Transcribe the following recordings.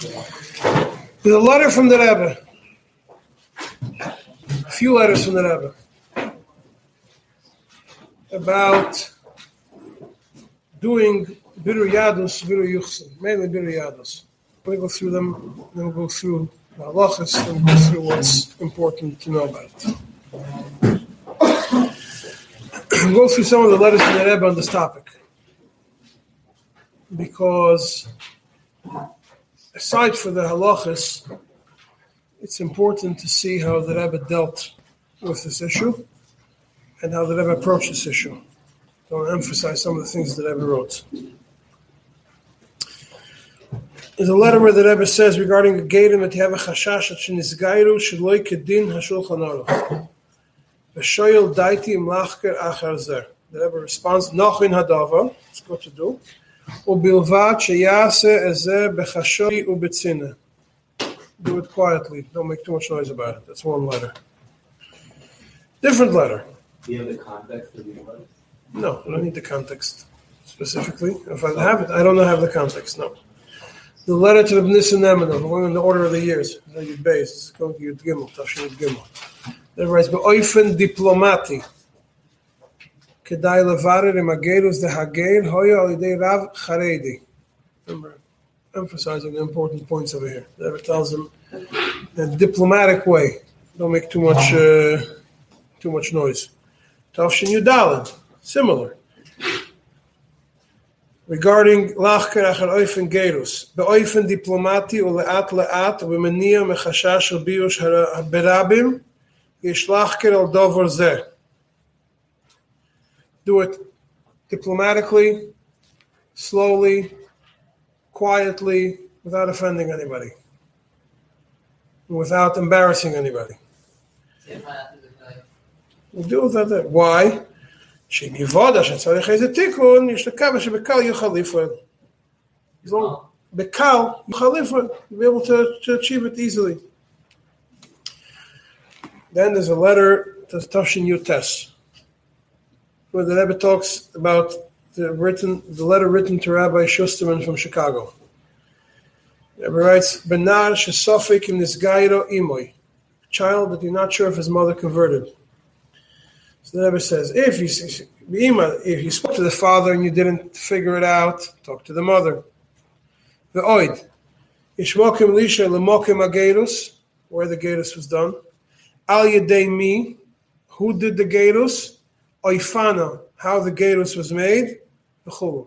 There's a letter from the Rebbe. A few letters from the Rebbe about doing Biru Yadus, Birur Yuchsin, mainly Biru Yadus. I'm going to go through them, then we'll go through the halachas, then we'll go through what's important to know about it. We'll go through some of the letters from the Rebbe on this topic, because aside from the halachas, it's important to see how the Rebbe dealt with this issue and how the Rebbe approached this issue. I want to emphasize some of the things that the Rebbe wrote. There's a letter where the Rebbe says regarding the Geirim that you have a chashash that shenisgairu sheloi kedin hashulchan aruch v'shoyel daiti imlachker achar zer. The Rebbe responds, "Nochin hadava, it's good to do." Ubilvat sheyase ezer bechashoi ubetzina. Do it quietly. Don't make too much noise about it. That's one letter. Different letter. Do you have the context of the letter? No, I don't need the context specifically. If I have it, I don't have the context, no. The letter to Ibn Nissen Eminov, going in the order of the years, the Yud Beis, it's going to Yud Gimel, Tashin Yud Gimel. That writes, Be'oifen diplomati, kedai levarer im agerus dehageir, hoya alidei rav charedi. Remember, emphasizing the important points over here. The Rebbe tells them in a diplomatic way, don't make too much noise. Tashin Yud Daled. Similar. Regarding Lachker Achar Oifen Gerus, Beoifen Diplomati Uleat Leat Vemenia Mechashash Biush Berabim Yishlachker Al Dovor Zeh. Do it diplomatically, slowly, quietly, without offending anybody, without embarrassing anybody. We'll deal with that. Why? You'll be able to achieve it easily. Then there's a letter to Tashin Yutes, where the Rebbe talks about the letter written to Rabbi Shusterman from Chicago. The Rebbe writes, "Benar shesofik im nisgairo imoy," child that you're not sure if his mother converted. So the Rebbe says, if you spoke to the father and you didn't figure it out, talk to the mother. The oid, ishmokim lisha lemokim agerus, where the gerus was done. Al yedei mi, who did the gerus? Oifana, how the gerus was made. V'chulu.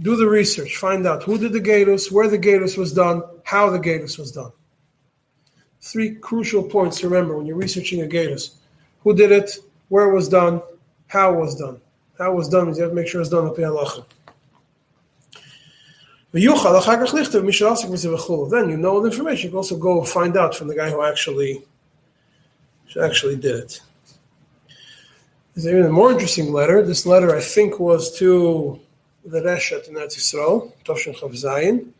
Do the research, find out who did the gerus, where the gerus was done, how the gerus was done. Three crucial points to remember when you're researching a gerus. Who did it? Where it was done? How it was done? How it was done is you have to make sure it's done up in halacha. Then you know the information. You can also go find out from the guy who actually did it. There's an even more interesting letter. This letter, I think, was to the Reshet in Eretz Yisrael, Toshin Chav Zayin.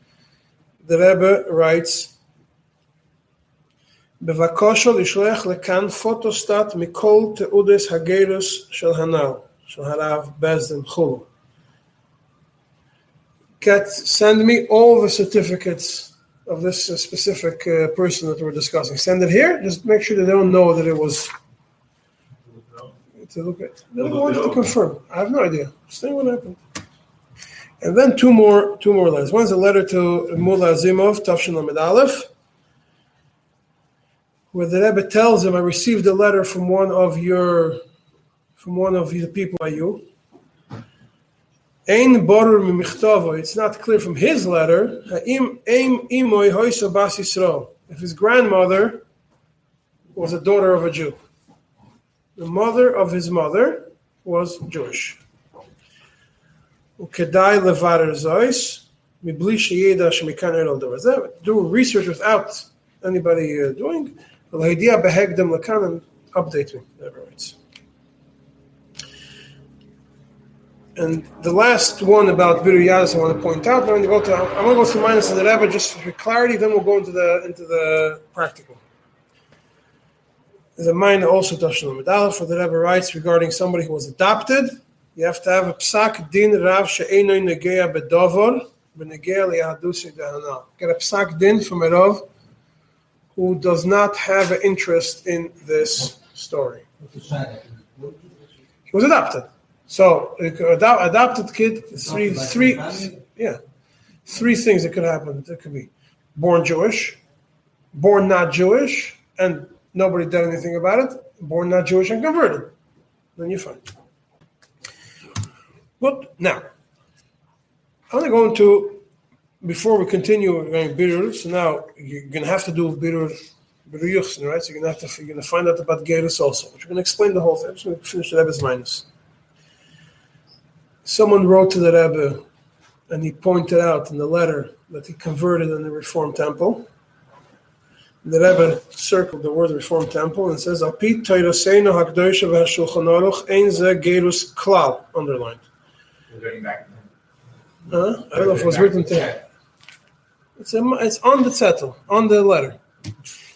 The Rebbe writes, Bevakosho lishlech lekan photostat mikol teudes hagerus shel hanal shel harav bezdin chulu. Send me all the certificates of this specific person that we're discussing. Send it here. Just make sure they don't know that it was. To look at. They don't want to confirm. I have no idea. Just think what happened. And then two more letters. One's a letter to Mullah Azimov, Tafshin Lamed Aleph, where the Rebbe tells him, I received a letter from one of the people by you. Ein borur mimichtavo. It's not clear from his letter. If his grandmother was a daughter of a Jew. The mother of his mother was Jewish. Ukedai levarer zois, mibli sheyeda shemikan erol dover. Do research without anybody doing. Update me. And the last one about Biru Yadus I want to point out. I'm going to go through minus of the Rebbe just for clarity. Then we'll go into the practical. There's a minor also Tashin Medal for the Rebbe writes regarding somebody who was adopted. You have to have a psak din rav she'eino negeya bedovor Benegel Yadusi Dehana. Get a psak din from a Rav who does not have an interest in this story. He was adopted. So adopted kid, three things that could happen. It could be born Jewish, born not Jewish, and nobody did anything about it. Born not Jewish and converted. Then you're fine. Good. Now, I'm going to go into, before we continue, we're going to Birur. So now you're going to have to do Birur Yuchsin, right? So you're going to find out about Gerus also. But you're going to explain the whole thing. I'm just going to finish the Rebbe's minus. Someone wrote to the Rebbe, and he pointed out in the letter that he converted in the Reformed Temple. The Rebbe circled the word Reformed Temple and says, "Alpi Teiroseinu Hakdoisha v'Hashulchan Aruch Ein Ze Gerus Klal," underlined. I don't know if it was written there. It's on the zettel, on the letter.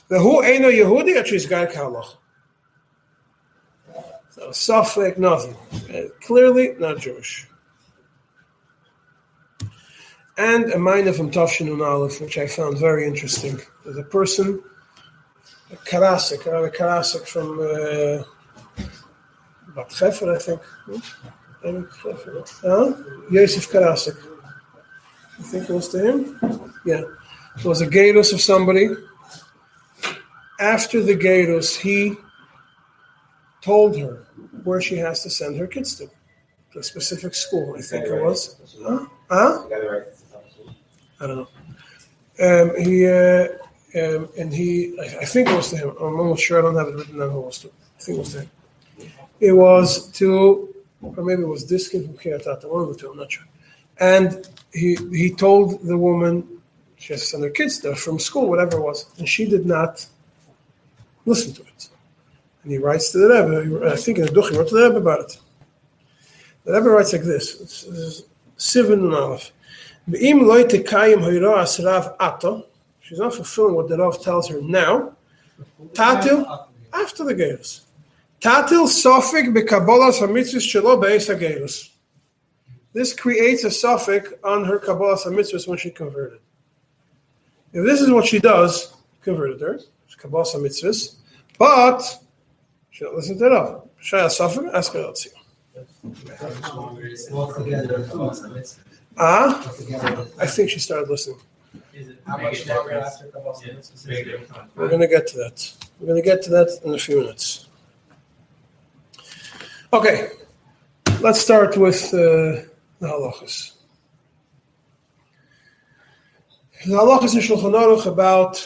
The who Eino Yehudi actually is Gaik Halach. So Safek, nothing. Clearly not Jewish. And a minor from Tavshinun Aleph, which I found very interesting. There's a person, a Karasik from Bat Hefer, I think. Yosef Karasik. I think it was to him. Yeah. It was a Gerus of somebody. After the Gerus, he told her where she has to send her kids to a specific school, I think it was. I don't know. I think it was to him. I'm almost sure I don't have it written down who it was to. I think it was to him. It was to, or maybe it was this kid from Kiratata, one of the two, I'm not sure. And he told the woman, she has to send her kids there from school, whatever it was, and she did not listen to it. And he writes to the Rebbe, I think in the Duch, he wrote to the Rebbe about it. The Rebbe writes like this. It's Sivan and Aleph. She's not fulfilling what the Rav tells her now. Tatil, after the Gerus. Tatil Sofik bekabolas hamitzvus shelo beis hagerus. This creates a Sofik on her kabolas hamitzvus when she converted. If this is what she does, converted her, kabolas hamitzvus, but she don't listen to the Rav. Shaya Sofik, ask her out. I think she started listening. We're going to get to that. We're going to get to that in a few minutes. Okay, let's start with the halachas. The halachas in Shulchan Aruch about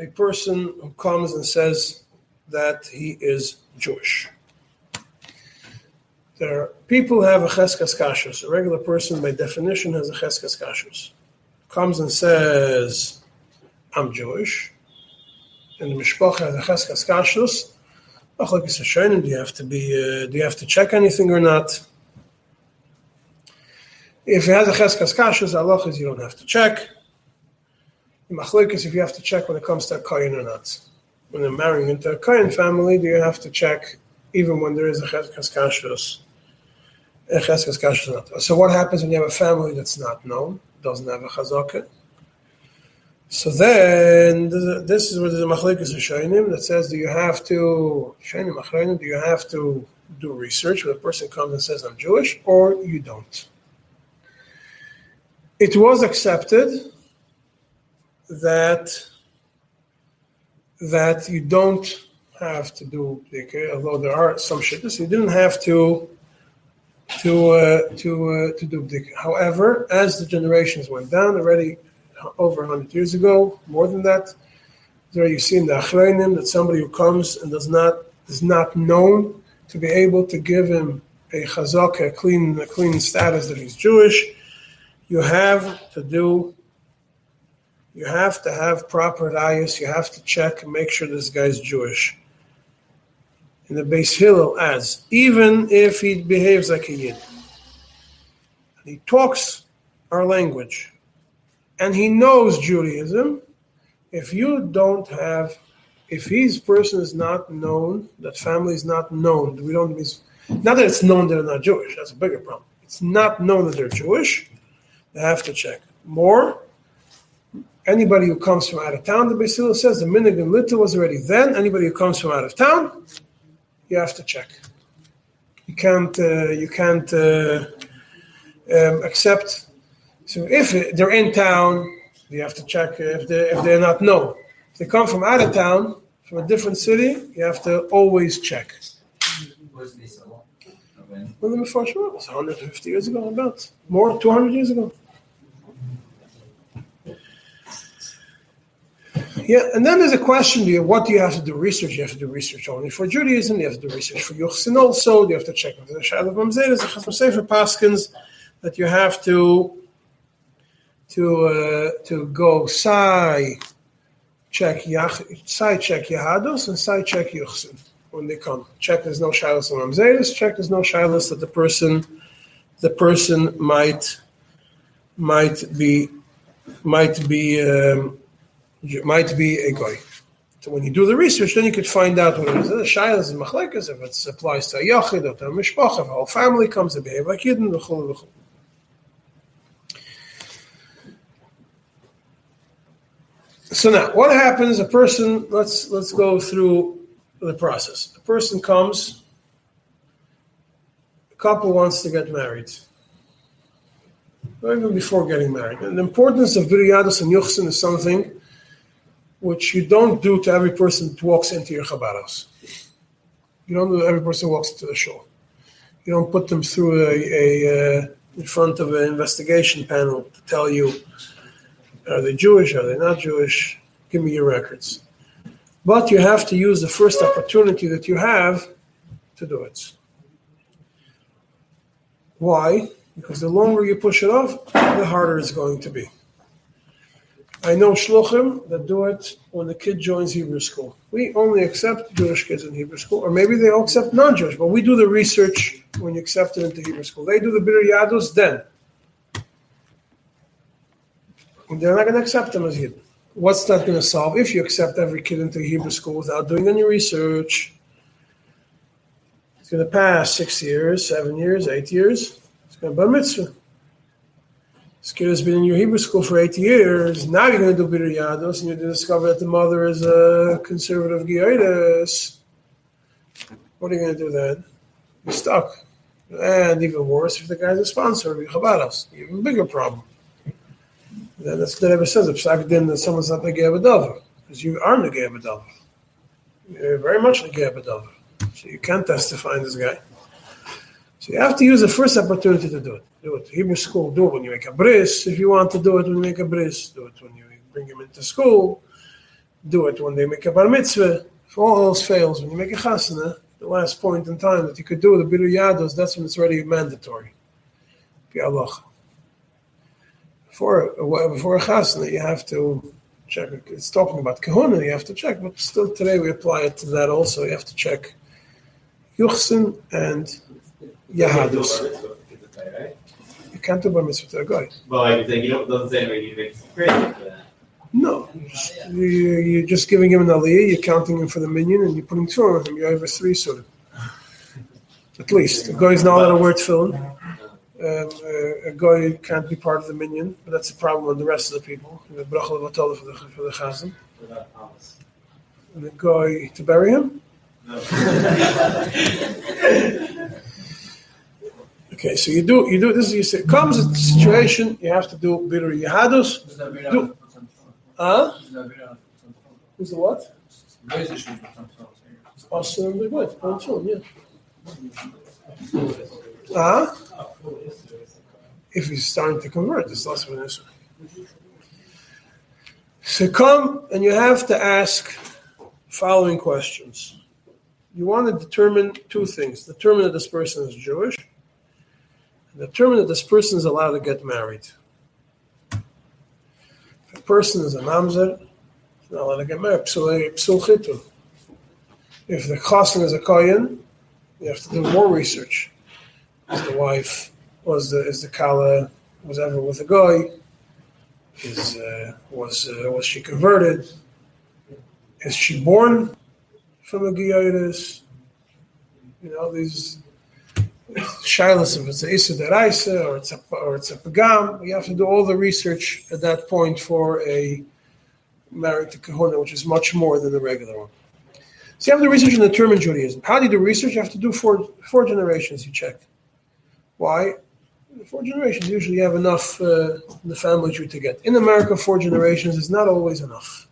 a person who comes and says that he is Jewish. There are people who have a cheskas kashrus. A regular person, by definition, has a cheskas kashrus. Comes and says, "I'm Jewish," and the mishpacha has a cheskas kashrus. Machlokes Rishonim, do you have to check anything or not? If he has a cheskas kashrus, halachas you don't have to check. Machlokes, if you have to check when it comes to a kohen or not. When they're marrying into a kohen family, do you have to check even when there is a cheskas kashrus? So what happens when you have a family that's not known, doesn't have a chazakah? So then, this is where the machlokes rishonim that says, do you have to do research when a person comes and says, "I'm Jewish," or you don't? It was accepted that you don't have to do, although there are some shittas, you didn't have to do bdikah. However, as the generations went down, already over 100 years ago, more than that, there you see in the achronim that somebody who comes and is not known to be able to give him a chazak, a clean status that he's Jewish. You have to have proper rayos. You have to check and make sure this guy's Jewish. And the Beis Hillel adds, even if he behaves like a Yid, and he talks our language, and he knows Judaism, if his person is not known, that family is not known, not that it's known they're not Jewish, that's a bigger problem. It's not known that they're Jewish, they have to check. more. Anybody who comes from out of town, the Beis Hillel says, the minhag in Little was already then. Anybody who comes from out of town, you have to check. You can't accept. So if they're in town, you have to check. If they're not, no. If they come from out of town, from a different city, you have to always check. Where's this? Well, the Mefashim was 150 years ago, about more, 200 years ago. Yeah, and then there's a question here, what do you have to do research? You have to do research only for Judaism, you have to do research for Yuchsin also, you have to check with the Shad of Mamzer, the Chasam Sefer Paskins, that you have to go check Yahadus and Sai check Yuchsin when they come. Check there's no Shilas of Mamzeris, check there's no Shilas that the person might be a goy. So when you do the research, then you could find out whether it's a shaylas and machlekes, if it applies to a yachid or to a mishpacha, if a whole family comes to behave like yidden, v'chol. So now, what happens? A person, let's go through the process. A person comes. A couple wants to get married. Or even before getting married. And the importance of Biru Yadus and Yuchsin is something which you don't do to every person that walks into your Chabad house. You don't do every person who walks into the shul. You don't put them through a in front of an investigation panel to tell you, are they Jewish, are they not Jewish, give me your records. But you have to use the first opportunity that you have to do it. Why? Because the longer you push it off, the harder it's going to be. I know shluchim that do it when the kid joins Hebrew school. We only accept Jewish kids in Hebrew school, or maybe they all accept non-Jewish, but we do the research when you accept it into Hebrew school. They do the Biru Yadus then. And they're not going to accept them as Hebrew. What's that going to solve if you accept every kid into Hebrew school without doing any research? It's going to pass 6 years, 7 years, 8 years. It's going to be a mitzvah. This kid has been in your Hebrew school for 8 years. Now you're going to do Biru Yadus, and you're going to discover that the mother is a conservative Gioides. What are you going to do then? You're stuck. And even worse, if the guy's a sponsor of your Chabad house, even bigger problem. Then that's the Rebbe says, if someone's not Negei B'Dover, because you are Negei B'Dover. You're very much Negei B'Dover. So you can't testify in this guy. So you have to use the first opportunity to do it. Do it. Hebrew school, do it when you make a bris. If you want to do it when you make a bris, do it when you bring him into school. Do it when they make a bar mitzvah. If all else fails, when you make a chasana, the last point in time that you could do the Biru Yadus, that's when it's already mandatory. Before a chasana, you have to check. It's talking about kahuna, you have to check. But still today we apply it to that also. You have to check Yuchsin and Yahadus. You can't do bar mitzvah to a guy. Well, like you don't doesn't say you make credit for that. No, you're just giving him an aliyah. You're counting him for the minyan, and you're putting two on him. You're over three, sort of. At least a guy is not allowed to wear tefillin. A guy can't be part of the minyan, but that's a problem with the rest of the people. The bracha levatol for the chazan. And a guy to bury him. No. Okay, so you do this. You say comes a situation you have to do Biru Yadus. Is the what? Possibly what? If he's starting to convert, it's less of an issue. So come and you have to ask following questions. You want to determine two things: determine that this person is Jewish. Determine that this person is allowed to get married. If a person is a mamzer, he's not allowed to get married. If the chassan is a kohen, you have to do more research. Is the wife, is the kala, was ever with a guy? Was she converted? Is she born from a gioides? You know, these... Shailus, if it's an Issa Deraisa or it's a Pagam, you have to do all the research at that point for a married to Kahuna, which is much more than the regular one. So you have to research in the term in Judaism. How do you do research? You have to do four generations, you check. Why? Four generations usually have enough in the family tree to get. In America, four generations is not always enough.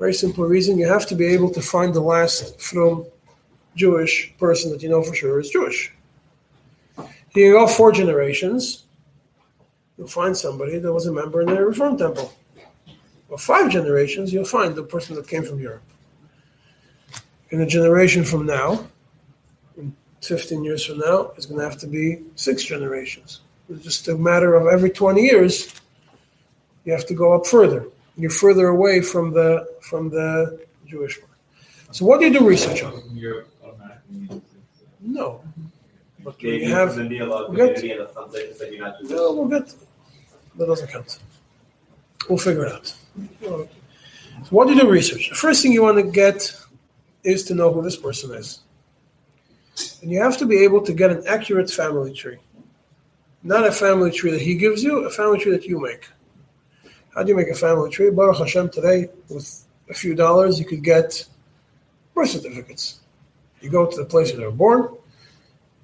Very simple reason, you have to be able to find the last from Jewish person that you know for sure is Jewish. Here you go, four generations, you'll find somebody that was a member in the Reform Temple. Well, five generations, you'll find the person that came from Europe. In a generation from now, 15 years from now, it's going to have to be six generations. It's just a matter of every 20 years, you have to go up further. You're further away from the Jewish one. So what do you do research on? No. But we have... No, we'll get... That doesn't count. We'll figure it out. So what do you do research? The first thing you want to get is to know who this person is. And you have to be able to get an accurate family tree. Not a family tree that he gives you, a family tree that you make. How do you make a family tree? Baruch Hashem, today, with a few dollars, you could get birth certificates. You go to the place where they were born,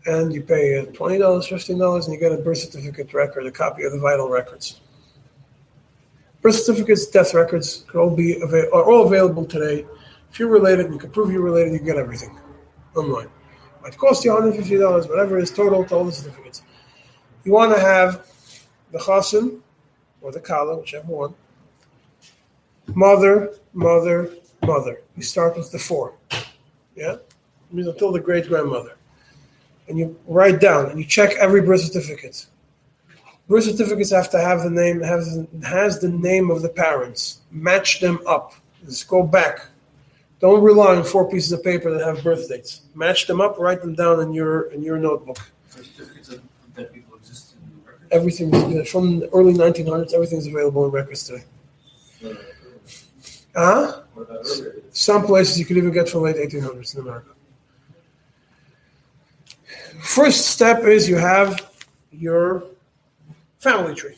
and you pay $20, $15, and you get a birth certificate record, a copy of the vital records. Birth certificates, death records are all available today. If you're related, you can prove you're related, you can get everything online. It costs you $150, whatever it is, total to all the certificates. You want to have the chasen or the kala, whichever one. Mother, mother, mother. You start with the four. Yeah? It means until the great-grandmother. And you write down and you check every birth certificate. Birth certificates have to have the name, has the name of the parents. Match them up. Just go back. Don't rely on four pieces of paper that have birth dates. Match them up, write them down in your notebook. So certificates of dead people exist in records? Everything from the early 1900s, everything's available in records today. Some places you could even get from late 1800s in America. First step is you have your family tree.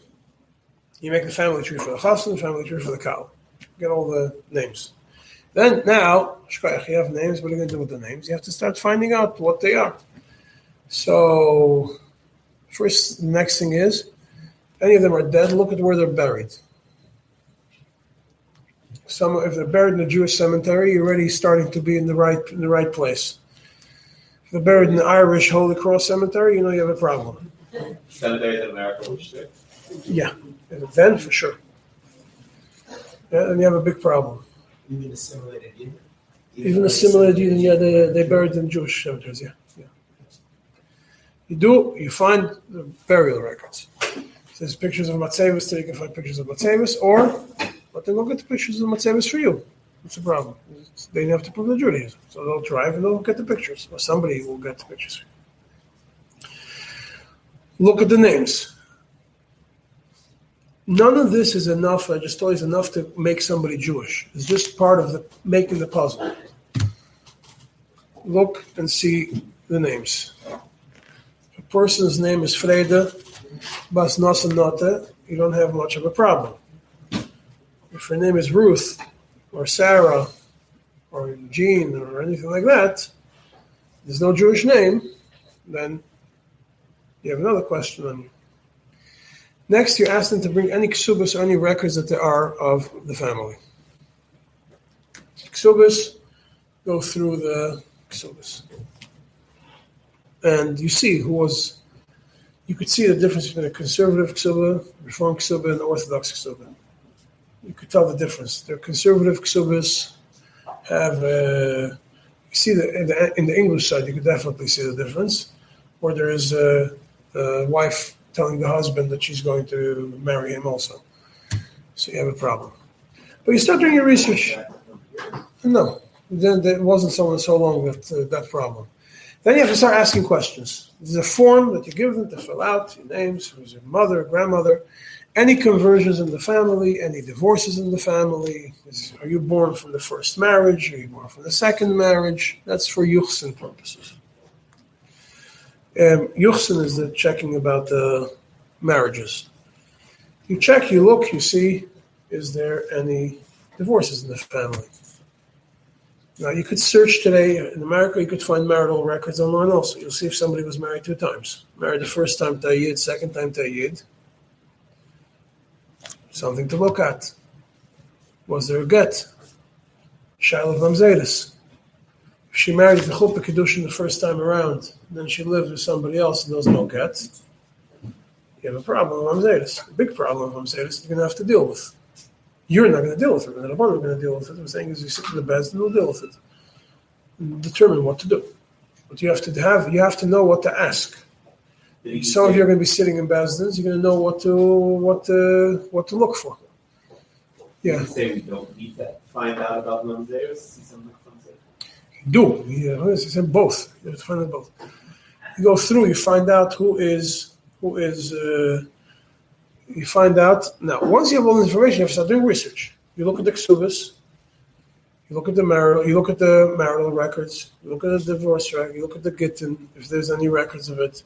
You make the family tree for the chassan, the family tree for the cow. Get all the names. Then now, you have names, what are you going to do with the names? You have to start finding out what they are. So, first, the next thing is, any of them are dead, look at where they're buried. If they're buried in a Jewish cemetery, you're already starting to be in the right place. If they're buried in the Irish Holy Cross Cemetery, you know you have a problem. Cemeteries in America, would you say? Yeah, then for sure. Yeah, then you have a big problem. You mean assimilated Eden? Even assimilated Eden, yeah, they buried in Jewish cemeteries, yeah. You find the burial records. So there's pictures of Matzevis, so you can find pictures of Matzevis, or let them go get the pictures of Matzevis for you. It's a problem. They have to prove their Judaism. So they'll drive and they'll get the pictures, or somebody will get the pictures for you. Look at the names. None of this is enough, I just told you, is enough to make somebody Jewish. It's just part of making the puzzle. Look and see the names. A person's name is Freda, Bas Nosen Note, you don't have much of a problem. If her name is Ruth, or Sarah, or Jean, or anything like that, there's no Jewish name, then you have another question on you. Next, you ask them to bring any ksubas or any records that there are of the family. Ksubas, go through the ksubas. And you see you could see the difference between a conservative ksuba, reform ksuba, and orthodox ksuba. You could tell the difference. The conservative ksubas have, you see in the English side, you could definitely see the difference, where there is a wife telling the husband that she's going to marry him also. So you have a problem. But you start doing your research. No. Then there wasn't someone so long that problem. Then you have to start asking questions. There's a form that you give them to fill out, your names, who's your mother, grandmother, any conversions in the family, any divorces in the family. Are you born from the first marriage? Are you born from the second marriage? That's for Yuchsin purposes. Yuchsin is the checking about the marriages. You check, you look, you see, is there any divorces in the family? Now, you could search today in America, you could find marital records online also. You'll see if somebody was married two times. Married the first time to a Yid, second time to a Yid. Something to look at. Was there a get? Shiloh Lamzadis. If she married the Chuppah Kedushin the first time around, then she lives with somebody else and there's no get, you have a problem with Lamzadis. A big problem with Lamzadis you're going to have to deal with. You're not going to deal with it. We're not going to deal with it. I'm saying is you sit to the best and we'll deal with it. And determine what to do. But you have to know what to ask. Some of you are going to be sitting in Bezdins. You're going to know what to look for. Yeah. You say we don't need to find out about Mamzeris, see something from Mamzeris. Do. You said both. You have to find out both. You go through. You find out who is. You find out now. Once you have all the information, you have to start doing research. You look at the ksubas. You look at the marital. You look at the marital records. You look at the divorce record. You look at the gittin if there's any records of it.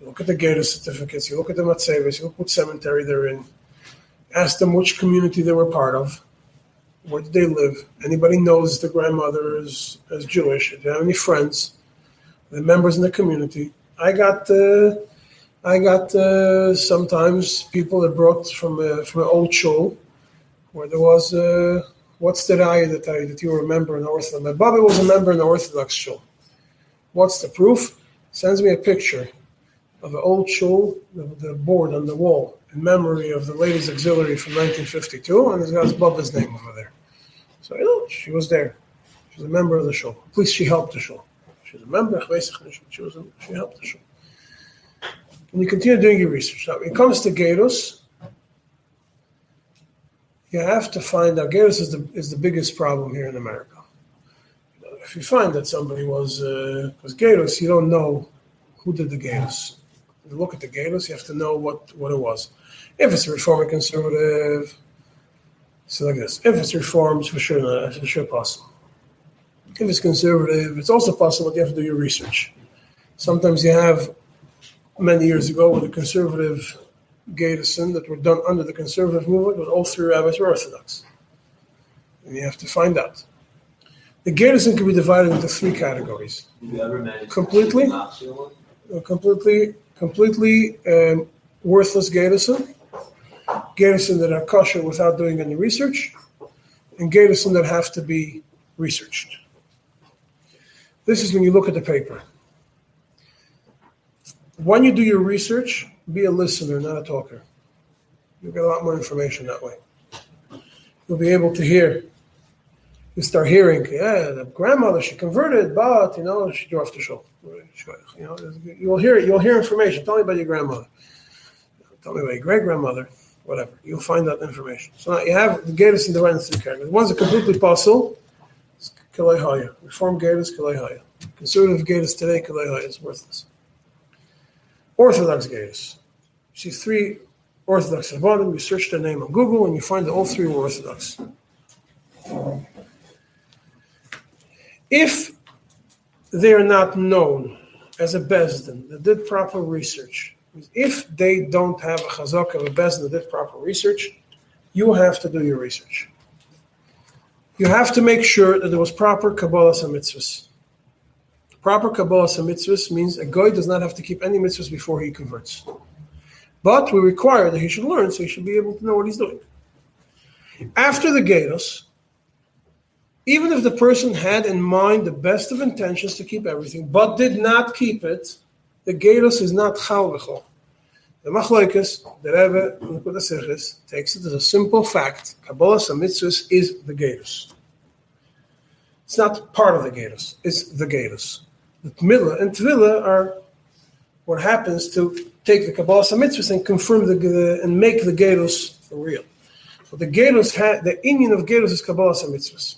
You look at the Geder certificates, you look at the Matsevis, you look what cemetery they're in, ask them which community they were part of, where did they live, anybody knows the grandmother is Jewish, if you have any friends, the members in the community. I got sometimes people that brought from an old shul, where there was, what's the raya that you remember in Orthodox? My Baba was a member in the Orthodox shul. What's the proof? Sends me a picture of an old shul, the board on the wall, in memory of the ladies' auxiliary from 1952, and it's got his Baba's name over there. So, she was there. She's a member of the shul. At least she helped the shul. She's a member. She helped the shul. And you continue doing your research. Now, when it comes to Gedus, you have to find out. Gedus is the biggest problem here in America. If you find that somebody was Gedus, you don't know who did the Gedus. You look at the Gedus, you have to know what it was. If it's a Reform and Conservative, so like this. If it's Reformed, for sure possible. If it's Conservative, it's also possible, but you have to do your research. Sometimes you have, many years ago, with the Conservative Gedusin that were done under the Conservative movement, but all three rabbis were Orthodox. And you have to find out. The Gedusin can be divided into three categories. Completely worthless Gedusin, Gedusin that are kosher without doing any research, and Gedusin that have to be researched. This is when you look at the paper. When you do your research, be a listener, not a talker. You'll get a lot more information that way. You'll be able to hear. You start hearing, the grandmother, she converted, but, she drew off the shul. You'll hear information. Tell me about your grandmother. Tell me about your great-grandmother. Whatever. You'll find that information. So now you have the Gedus and the Renzi categories. One's a completely puzzle. It's Kalei Haya. Reform Gedus, Kalei Haya. Conservative Gedus today, Kalei Haya. It's worthless. Orthodox Gedus. You see three Orthodox at the bottom. You search their name on Google, and you find that all three were Orthodox. If they are not known as a Bezdin that did proper research, if they don't have a chazak of a Bezdin that did proper research, you have to do your research. You have to make sure that there was proper Kabbalah and mitzvahs. Proper Kabbalah and mitzvahs means a goy does not have to keep any mitzvahs before he converts. But we require that he should learn, so he should be able to know what he's doing. After the Gedus, even if the person had in mind the best of intentions to keep everything, but did not keep it, the Gedus is not chal v'chol. The Machlokes, the Rebbe, and the Sichris takes it as a simple fact. Kabbalah Samitzvus is the Gedus. It's not part of the Gedus. It's the Gedus. The Tmila and Tvila are what happens to take the Kabbalah Samitzvus and confirm and make the Gedus real. But the Gedus, the union of Gedus is Kabbalah Samitzvus.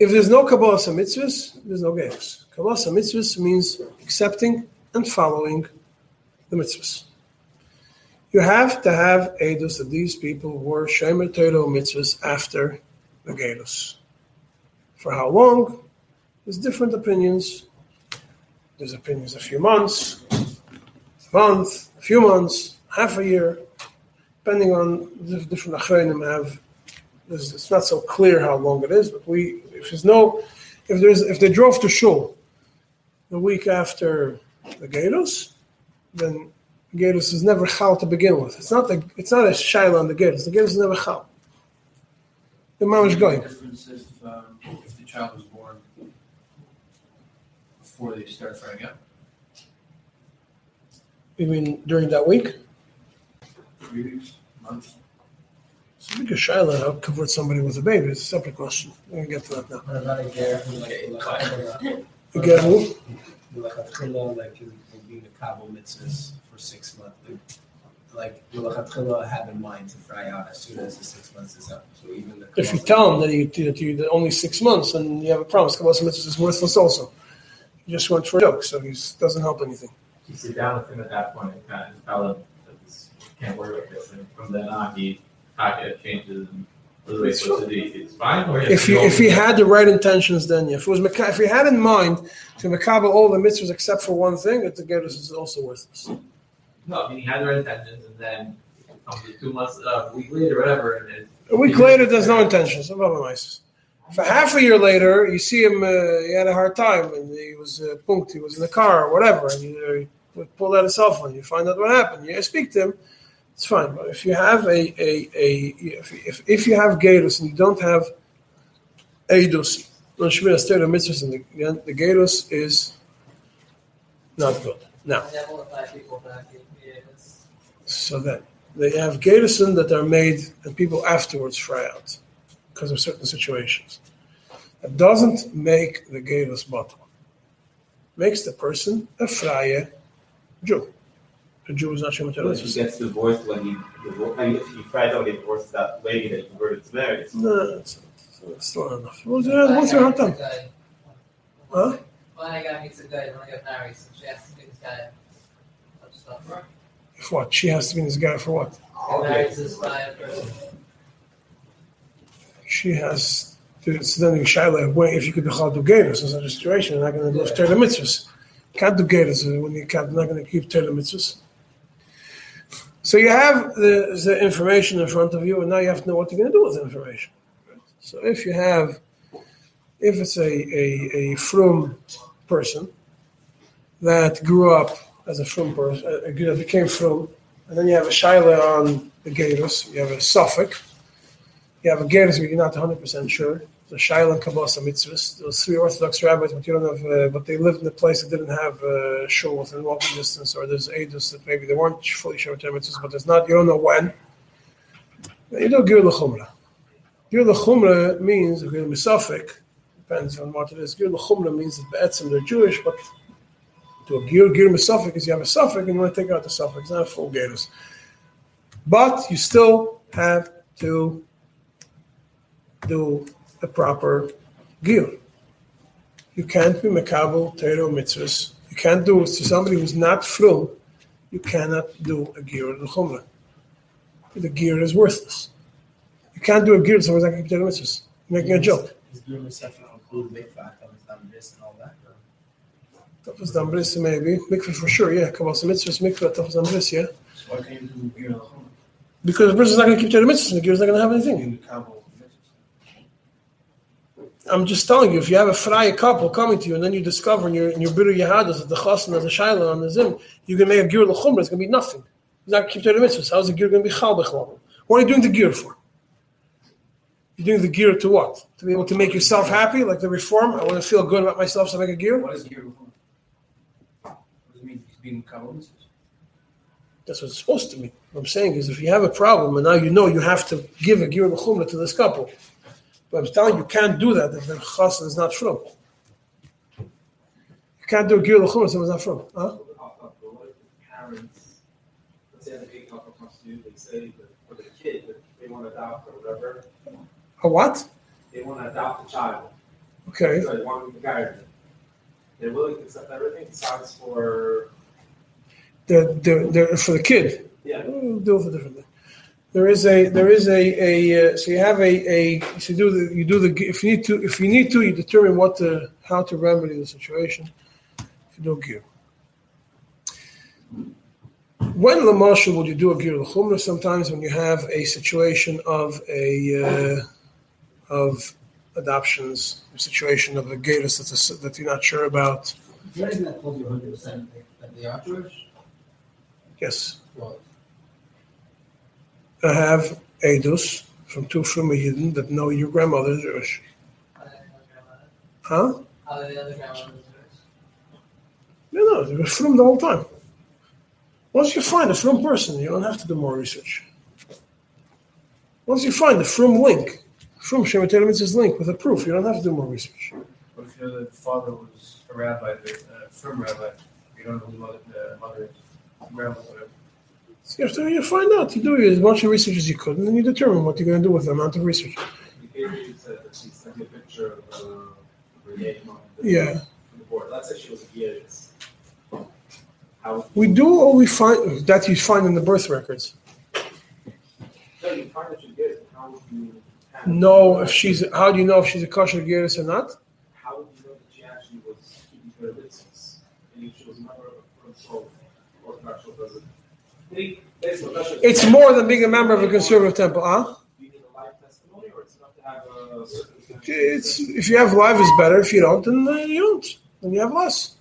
If there's no Kabbalah Mitzvahs, there's no Gedus. Kabbalah Mitzvahs means accepting and following the mitzvahs. You have to have edus that these people were Shemer Torah mitzvahs after the Gedus. For how long? There's different opinions. There's opinions a few months, month, a few months, half a year, depending on the different achronim have. It's not so clear how long it is, but if they drove to shul the week after the Gedus, then Gedus is never chal to begin with. It's not a shaila on the Gedus. The Gedus is never chal. The mom is going. If the child was born before they start throwing up? You mean during that week? 3 weeks, month. It's a big shaila how to convert somebody with a baby. It's a separate question. We're going to get to that now. What about a ger? A ger who? Like doing the kabul mitzvahs for 6 months. Like have in mind to fry out as soon as the 6 months is up. So even if you tell them that only 6 months and you have a promise, kabbalah mitzvah is worthless also. You just went for a joke, so he doesn't help anything. You sit down with him at that point and kind of tell him that can't worry about this. And from then on, he pocket changes and was supposed to do. It's fine. Or if he had the right intentions, then yeah. If he had in mind to makabel all the mitzvahs except for one thing, the gedus is also worthless. No, I mean, he had the right intentions, and then it comes to 2 months, a week later, whatever. And a week later, there's no intentions. For half a year later, you see him, he had a hard time, and he was punked, he was in the car, or whatever, and you pull out a cell phone, you find out what happened, you speak to him, it's fine. But if you have if you have gedus and you don't have eidus, the gedus is not good. Now, so then they have gedusin that are made and people afterwards fry out because of certain situations. That doesn't make the gedus bottle. Makes the person a fraye Jew. A Jew is not sure what to do. He gets divorced when if he fries out, he divorces that lady that converted to marriage. No, it's still enough. What's your hard time? Huh? When I got meets a guy, when I got married, so she has to be this guy. If what? She has to be this guy for what? She has to, it's then in Shiloh, if you could be called to Gedus in such a situation, you're not going to do Torah mitzvahs. Can't do Gedus when you're not going to keep Torah mitzvahs. So you have the information in front of you, and now you have to know what you're going to do with the information. So if you have, if it's a frum person that grew up as a frum person, that became frum, and then you have a shaila on the gedus, you have a suffix, you have a gedus where you're not 100% sure, the shaila and kabbalah mitzvahs, those three Orthodox rabbis, but you don't have, but they lived in a place that didn't have shul within walking distance, or there's edus that maybe they weren't fully sure what their mitzvahs, but there's not, you don't know when. You do gir l'chumra. Gir l'chumra means gir l'misafik. Depends on what it is. Gir l'chumra means that be'etzim they're Jewish, but to a gir misafik is you have a suffix and you want to take out the suffix. It's not a full gedus. But you still have to do the proper gir. You can't be mekabel Torah mitzvahs. You can't do it to somebody who's not frum. You cannot do a gir l'chumra. The gir is worthless. You can't do a gir to somebody who's not going to keep Torah mitzvahs. You're making a joke. Tafas Dambris, maybe. Mikveh for sure, yeah. Kabbalah mitzvahs, mikveh, Tafas Dambris, yeah. So why can't you do the Gir? Because the person's not going to keep Torah mitzvahs, and the Gir is not going to have anything. I'm just telling you, if you have a fray couple coming to you, and then you discover in your Biru Yadus that the Chassan has a Shaila on the Zim, you can make a Gir l'chumra, it's going to be nothing. He's not going to keep Torah mitzvahs. How's the Gir going to be Chal b'chal? What are you doing the Gir for? You're doing the gear to what? To be able to make yourself happy, like the reform. I want to feel good about myself, so I make a gear. What is gear reform? What does it mean? It's being kabbalah. That's what it's supposed to mean. What I'm saying is, if you have a problem and now you know you have to give a gear b'chumra to this couple, but I'm telling you, you can't do that if the chassan is not from. You can't do a gear b'chumra if someone's not from. Huh? Parents, let's say the big couple comes to you, they say that for the kid that they want to adopt or whatever. A what? They want to adopt a child. Okay. So they want to guide them. They're willing to accept everything besides for... They're for the kid. Yeah. We'll do it for different thing. So you have you determine how to remedy the situation. If to do a gear. When the marshal would you do a gear l'chumra? Sometimes when you have a situation of of adoptions, a situation of a geirus that you're not sure about. The reason I told you 100% that they are Jewish? Yes. What? I have edus from two from a Yidden that know your grandmother is Jewish. Huh? How are the other grandmothers Jewish? No, they were from the whole time. Once you find a from person, you don't have to do more research. Once you find the from link, from Shema Teremitz's link with a proof, you don't have to do more research. But if you know that the father was a rabbi, from rabbi, you don't know who the mother is, grandmother. So after you find out, you do as much research as you could, and then you determine what you're going to do with the amount of research. You gave me a picture of Renee on the board. Let's say she was a Yiddish. We do all we find that you find in the birth records. So you find that she's Yiddish, how would you know if she's? How do you know if she's a kosher Yiddish or not? How would you know that she actually was keeping her mitzvahs, and if she was a member of a control or actual doesn't? It's more than being a member of a conservative temple, huh? Do you need a live testimony, or it's enough to have a certain... If you have live, it's better. If you don't, then you don't. Then you have less.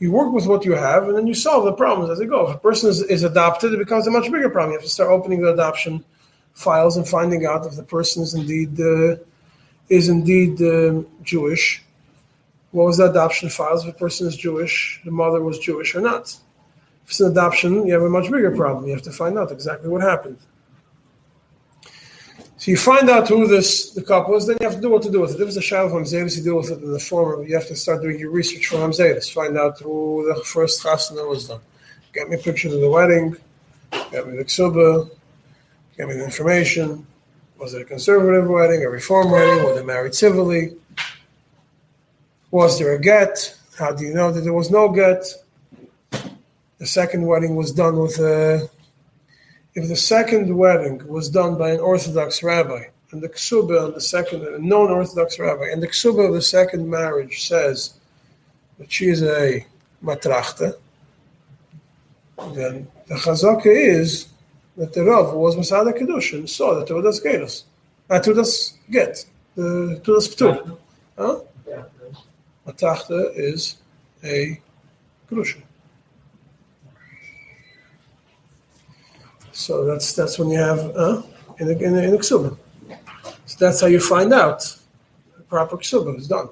You work with what you have, and then you solve the problems as they go. If a person is adopted, it becomes a much bigger problem. You have to start opening the adoption files and finding out if the person is indeed Jewish. What was the adoption files? If a person is Jewish, the mother was Jewish or not. If it's an adoption, you have a much bigger problem. You have to find out exactly what happened. So you find out who the couple is, then you have to do what to do with it. If it's a child from Hamzedus, you deal with it in the form of, you have to start doing your research for Hamzedus. Find out who the first chasana was done. Get me pictures of the wedding. Get me the ksuba. Get me the information. Was it a conservative wedding, a reform wedding? Were they married civilly? Was there a get? How do you know that there was no get? The second wedding was done with if the second wedding was done by an Orthodox rabbi, and the ksuba on the second, a non-Orthodox rabbi, and the ksuba of the second marriage says that she is a matrachta, then the chazaka is that the Rav was Masada Kedush and saw that Tudas Gedos. Tudas Get. The Tudas Ptur. Huh? Yeah. Matrachta is a Kedusha. So that's when you have in a ksuba. So that's how you find out the proper ksuba is done.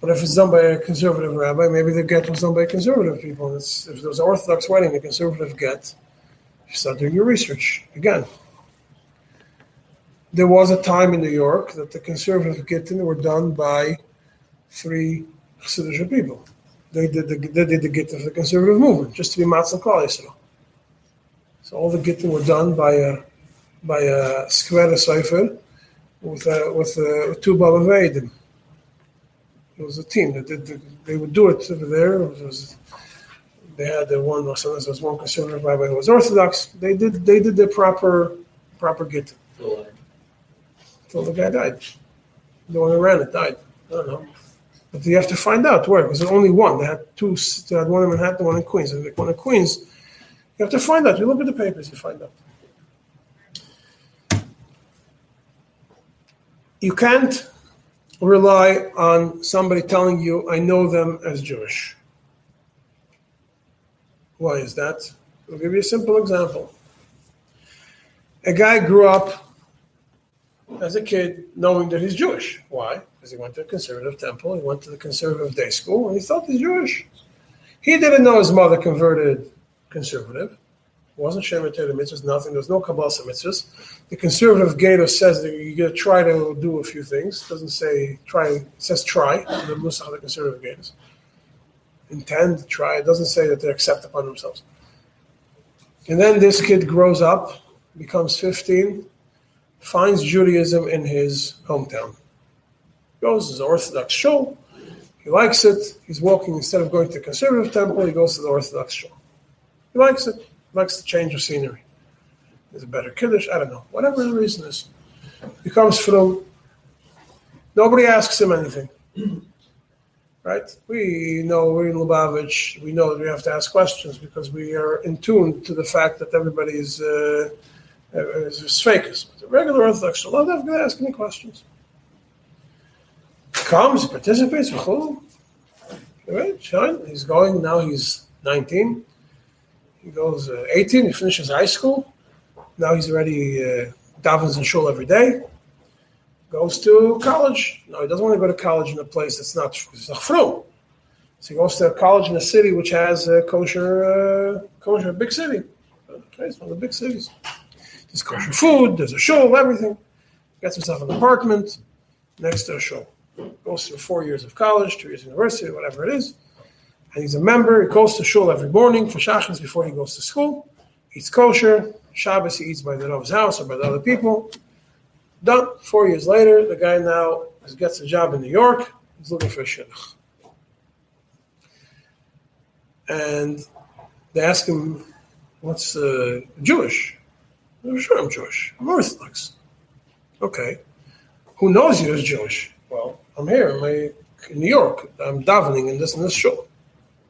But if it's done by a conservative rabbi, maybe the get was done by conservative people. If there was an Orthodox wedding, a conservative get, you start doing your research again. There was a time in New York that the conservative getting were done by three Hasidic people. They did the get of the conservative movement just to be matzal klal Yisrael. So all the gittin were done by a square cipher with two Baba Veidim. It was a team that they would do it over there. They had one conservative rabbi who was Orthodox. They did the proper gittin. Until the guy died. The one who ran it died. I don't know. But you have to find out where. Because there was only one. They had two. They had one in Manhattan, one in Queens. And the one in Queens, you have to find out. You look at the papers, you find out. You can't rely on somebody telling you, I know them as Jewish. Why is that? I'll give you a simple example. A guy grew up as a kid knowing that he's Jewish. Why? Because he went to a conservative temple, he went to the conservative day school, and he thought he's Jewish. He didn't know his mother converted conservative. It wasn't Shema Torah mitzvahs, nothing. There was no Kabbalah mitzvahs. The conservative Gator says that you got to try to do a few things. It doesn't say try. It says try. The Musaf of the conservative Gators. Intend, try. It doesn't say that they accept upon themselves. And then this kid grows up, becomes 15, finds Judaism in his hometown. Goes to the Orthodox shul. He likes it. He's walking, instead of going to the conservative temple, he goes to the Orthodox shul. He likes it. He likes the change of scenery. There's a better Kiddush. I don't know. Whatever the reason is. He comes from. Nobody asks him anything. right? We know we're in Lubavitch. We know that we have to ask questions because we are in tune to the fact that everybody is sfekas. But the regular Orthodox are not going to ask any questions. Comes, participates, right? Sean, he's going now. He's 19. He goes 18. He finishes high school. Now he's already davens in shul every day. Goes to college. No, he doesn't want to go to college in a place that's not frum. So he goes to college in a city which has a kosher big city. Okay, it's one of the big cities. There's kosher food. There's a shul. Everything. Gets himself an apartment next to a shul. Goes through 4 years of college, 2 years of university, whatever it is. And he's a member. He goes to shul every morning for shachris before he goes to school. Eats kosher. Shabbos he eats by the Rav's house or by the other people. Done. 4 years later, the guy now gets a job in New York. He's looking for a shidduch. And they ask him, what's Jewish? I'm sure I'm Jewish. I'm Orthodox. Okay. Who knows you as Jewish? Well, I'm here in New York. I'm davening in this shul.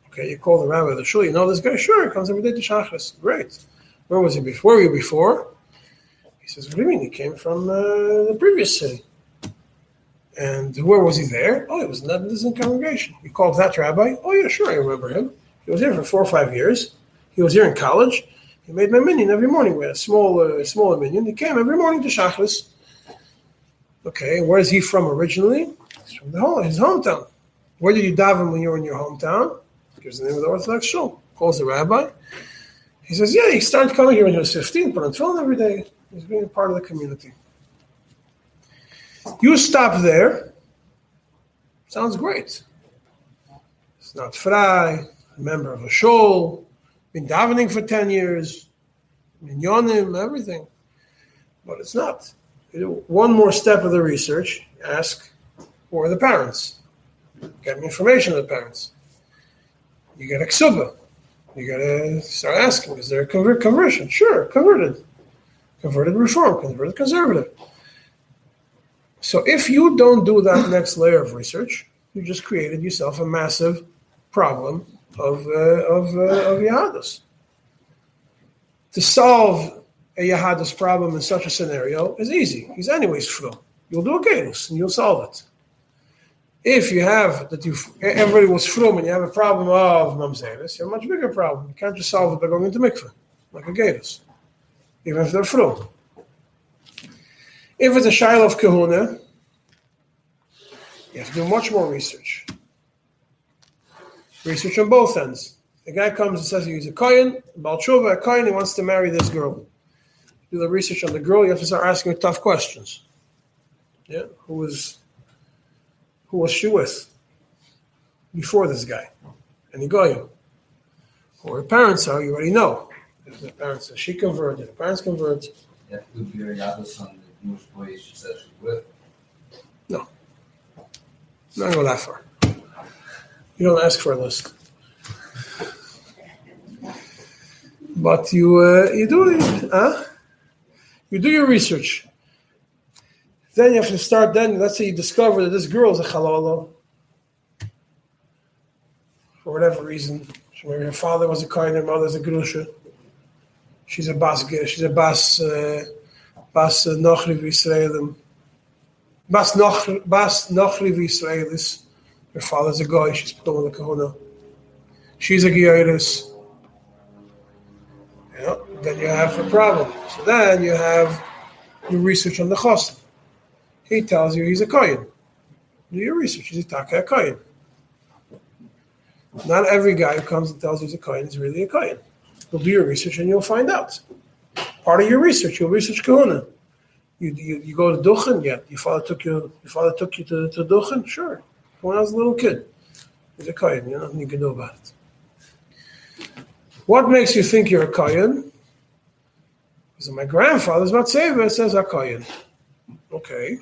Okay, you call the rabbi of the shul. You know this guy? Sure, he comes every day to shachris. Great. Where was he before? Were you before? He says, what do you mean? He came from the previous city. And where was he there? Oh, he was not in this congregation. You called that rabbi? Oh, yeah, sure, I remember him. He was here for 4 or 5 years. He was here in college. He made my minyan every morning. We had a smaller minyan. He came every morning to shachris. Okay, where is he from originally? He's from his hometown. Where did you daven when you were in your hometown? Gives the name of the Orthodox shul. Calls the rabbi. He says, yeah, he started coming here when he was 15, put on tefillin every day. He's being a part of the community. You stop there. Sounds great. It's not fry, a member of a shul, been davening for 10 years, minyanim, everything. But it's not. One more step of the research, ask, who are the parents? Get me information of the parents. You get a ksuba. You got to start asking, is there a conversion? Sure, converted. Converted reform, converted conservative. So if you don't do that next layer of research, you just created yourself a massive problem of Yahadus. To solve a Yahadus problem in such a scenario is easy. He's anyways frum. You'll do a gedus and you'll solve it. If you have everybody was frum and you have a problem of mamzeris, you have a much bigger problem. You can't just solve it by going into mikveh, like a gedus. Even if they're frum. If it's a shiloh of kahuna, you have to do much more research. Research on both ends. The guy comes and says he's a kohen, Baal Tshuva, a kohen, he wants to marry this girl. Do the research on the girl, you have to start asking her tough questions. Yeah, who was she with before this guy? And he goyim. Who her parents are, you already know. If the parents, she converted, the parents convert. Yeah, could be another son, the Jewish boy she said she would. No. Not go that far. You don't ask for a list. But you do it, huh? You do your research. Then you have to start, let's say you discover that this girl is a halolo. For whatever reason. Maybe her father was a kohen, her mother's a grusha. She's a bas, nochri v'Yisraelim. Bas nochri v'Yisraelis. Her father's a goy, she's put on the kahuna. She's a geiris. Yeah, then you have a problem. So then you have your research on the chosn. He tells you he's a kohen. Do your research. He's a taka kohen. Not every guy who comes and tells you he's a kohen is really a kohen. You'll do your research and you'll find out. Part of your research, you'll research kahuna. You go to Duchen yet? Your father took you to Duchen? Sure. When I was a little kid, he's a kohen. You know, nothing you can do about it. What makes you think you're a kohen? So my grandfather's matzeva says a kohen. Okay.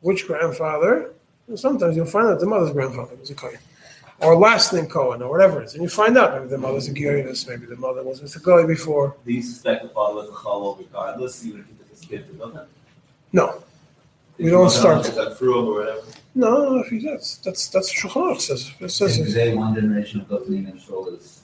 Which grandfather? Well, sometimes you'll find out the mother's grandfather was a kohen, or last name Cohen, or whatever it is. And you find out maybe the mother's a Gionis, maybe the mother was with a Goy before. Do you suspect the father was a Chalal regardless, even if he took his kid to Duchen? No. We don't start. No, that's Shulchan Aruch says. It says today, one generation of Dochanim and Shul is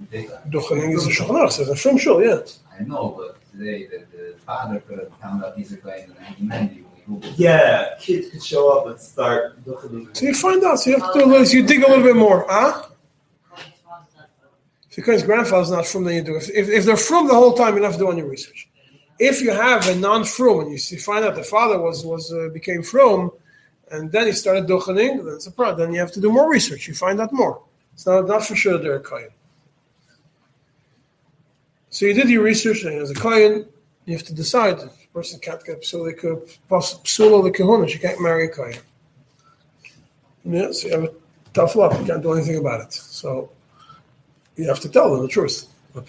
ridiculous. Dochanim is a Shulchan Aruch says. I'm from Shul, yeah. I know, but today the father found out he's a guy in the 1990s. Yeah, kids could show up and start. So you find out. So you have to do. You dig a little bit more, huh? If your grandfather's not from, then you do. If they're from the whole time, you have to do on your research. If you have a non-from and you find out the father was became from, and then he started dochening, that's a problem. Then you have to do more research. You find out more. It's not for sure they're a kohen. So you did your research, and as a kohen, you have to decide. Person can't get psula the kahuna. She can't marry a kohen. Yeah, so you have a tough luck. You can't do anything about it. So you have to tell them the truth. But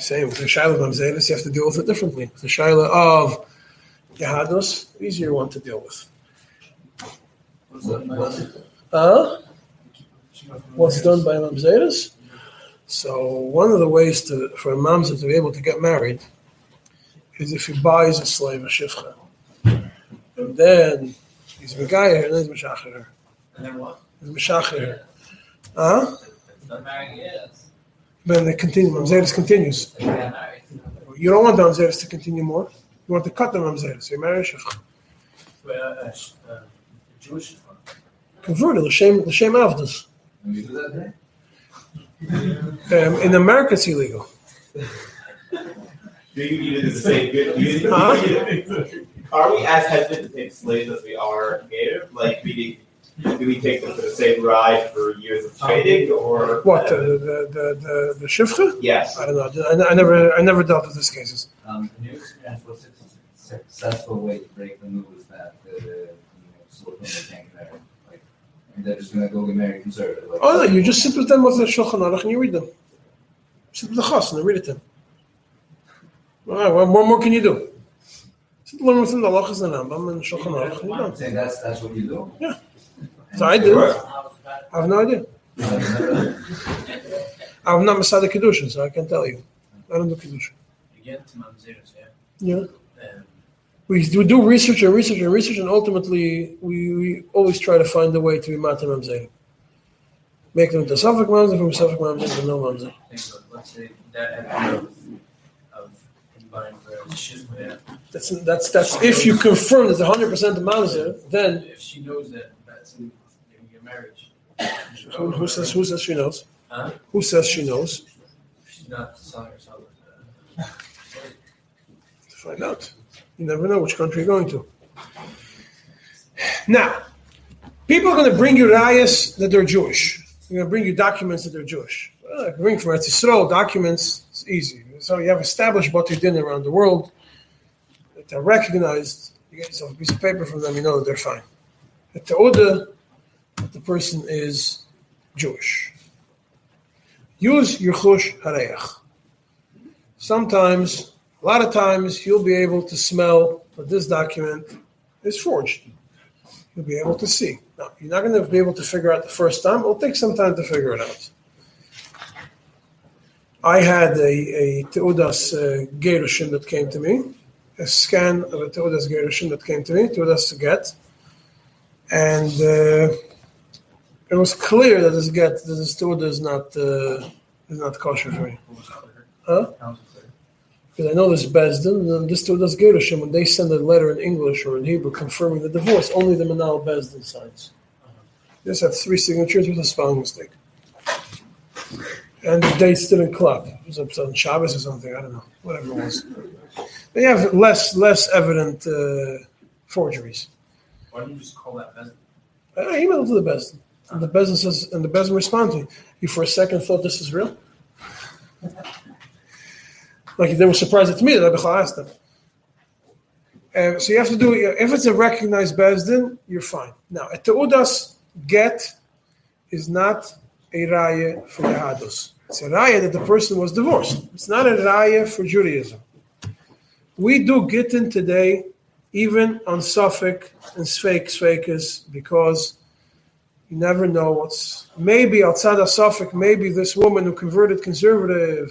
same with the shaila b'mzelis, you have to deal with it differently. The shaila of Yadus, easier one to deal with. What's done by mamzelis? So one of the ways for a mamzer to be able to get married is if he buys a slave, a shifcha, and then he's megayer and then he's meshacher. And then what? He's meshacher. Then they continue. Mamzeris continues. You don't want the mamzeris to continue more. You want to cut the mamzeris. You marry a shifcha. Jewish converted. The shame avdus. Can we do that today? In America, it's illegal. Do you need to say good? Are we as hesitant to take slaves as we are native? Like, do we take them for the same ride for years of trading, or what? The shifcha? Yes. I don't know. I never dealt with these cases. The new successful way to break the move is that sort of thing there. And they're just going to go get married conservative. Like, oh, no, you just sit with them with the Shulchan Aruch and you read them. Sit with the Chas and read it to them. All right, what more can you do? Sit along with them, the Halachas and Rambam and Shulchan Aruch. You know. Saying that's what you do? Yeah. So I do. I have no idea. I'm not Masada Kedushin, so I can tell you. I don't do Kedushin. You get to Mamzeros, yeah? Yeah. We do research and research and research, and ultimately we always try to find a way to be matam mamzer. Make them into Suffolk mamzer, from Suffolk mamzer to no mamzer. Let's say that of combined shifcha. That's if you confirm that 100% mamzer, then if she knows that that's in your marriage. Who says she knows? Huh? Who says she knows? She's not selling herself. To find out. You never know which country you're going to. Now, people are going to bring you rayas that they're Jewish. They're going to bring you documents that they're Jewish. Bring from Eretz Yisrael documents, it's easy. So you have established Bati Din around the world. That they're recognized. You get yourself a piece of paper from them, you know that they're fine. The ta'udah, that the person is Jewish. Use your chush harayach. Sometimes... a lot of times you'll be able to smell that this document is forged. You'll be able to see. Now, you're not going to be able to figure out the first time. It'll take some time to figure it out. I had a Teudas Gerushin that came to me, a scan of a Teudas Gerushin that came to me, Teudas to get. And it was clear that this Teudas is not kosher for me. Huh? Because I know this Bezdin, and this Teudas Gerushim, when they send a letter in English or in Hebrew confirming the divorce, only the Menal Bezdin signs. This had 3 signatures with a spelling mistake. And the dates didn't clap. It was on Shabbos or something, I don't know, whatever it was. They have less evident forgeries. Why don't you just call that Bezdin? I emailed to the Bezdin. And the Bezdin says, and the Bezdin responded, you for a second thought this is real? Like they were surprised at me that I asked them. So you have to do it. If it's a recognized bezdin, you're fine. Now, a teudas get is not a raya for Yahadus. It's a raya that the person was divorced. It's not a raya for Judaism. We do gittin today, even on Suffolk and Sveikas, because you never know what's. Maybe outside of Suffolk, maybe this woman who converted conservative.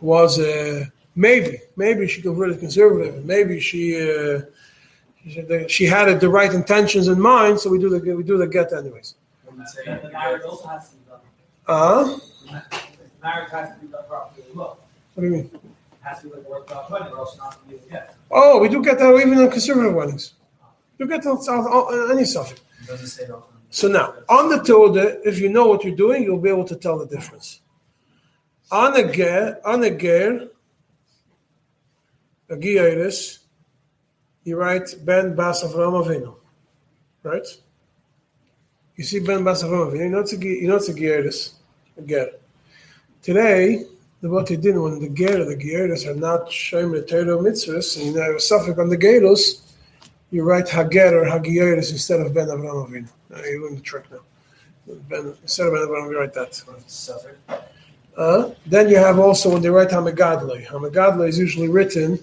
Was maybe Maybe she converted conservative, and maybe she had the right intentions in mind. So we do the get anyways. The marriage also has to be done. Marriage has to be done properly as well. What do you mean? Has to be worked out money, or else not to be a get. Oh, we do get that even in conservative weddings. You get on any subject. Doesn't say that. So now, on the Torah, if you know what you're doing, you'll be able to tell the difference. On a ger, a giyaris, you write Ben Bas Avraham Avinu, right? You see Ben Bas Avraham Avinu. You know it's a giyaris, a ger. Today, what they did when the ger, the giyaris are not showing the Torah mitzvahs, and you have a suffix on the geros, you write Hager or Hagiyaris instead of Ben Avraham Avinu. You learn the trick now. Instead of Ben Avraham, you write that. Then you have also when they write Hamegadle. Hamegadle is usually written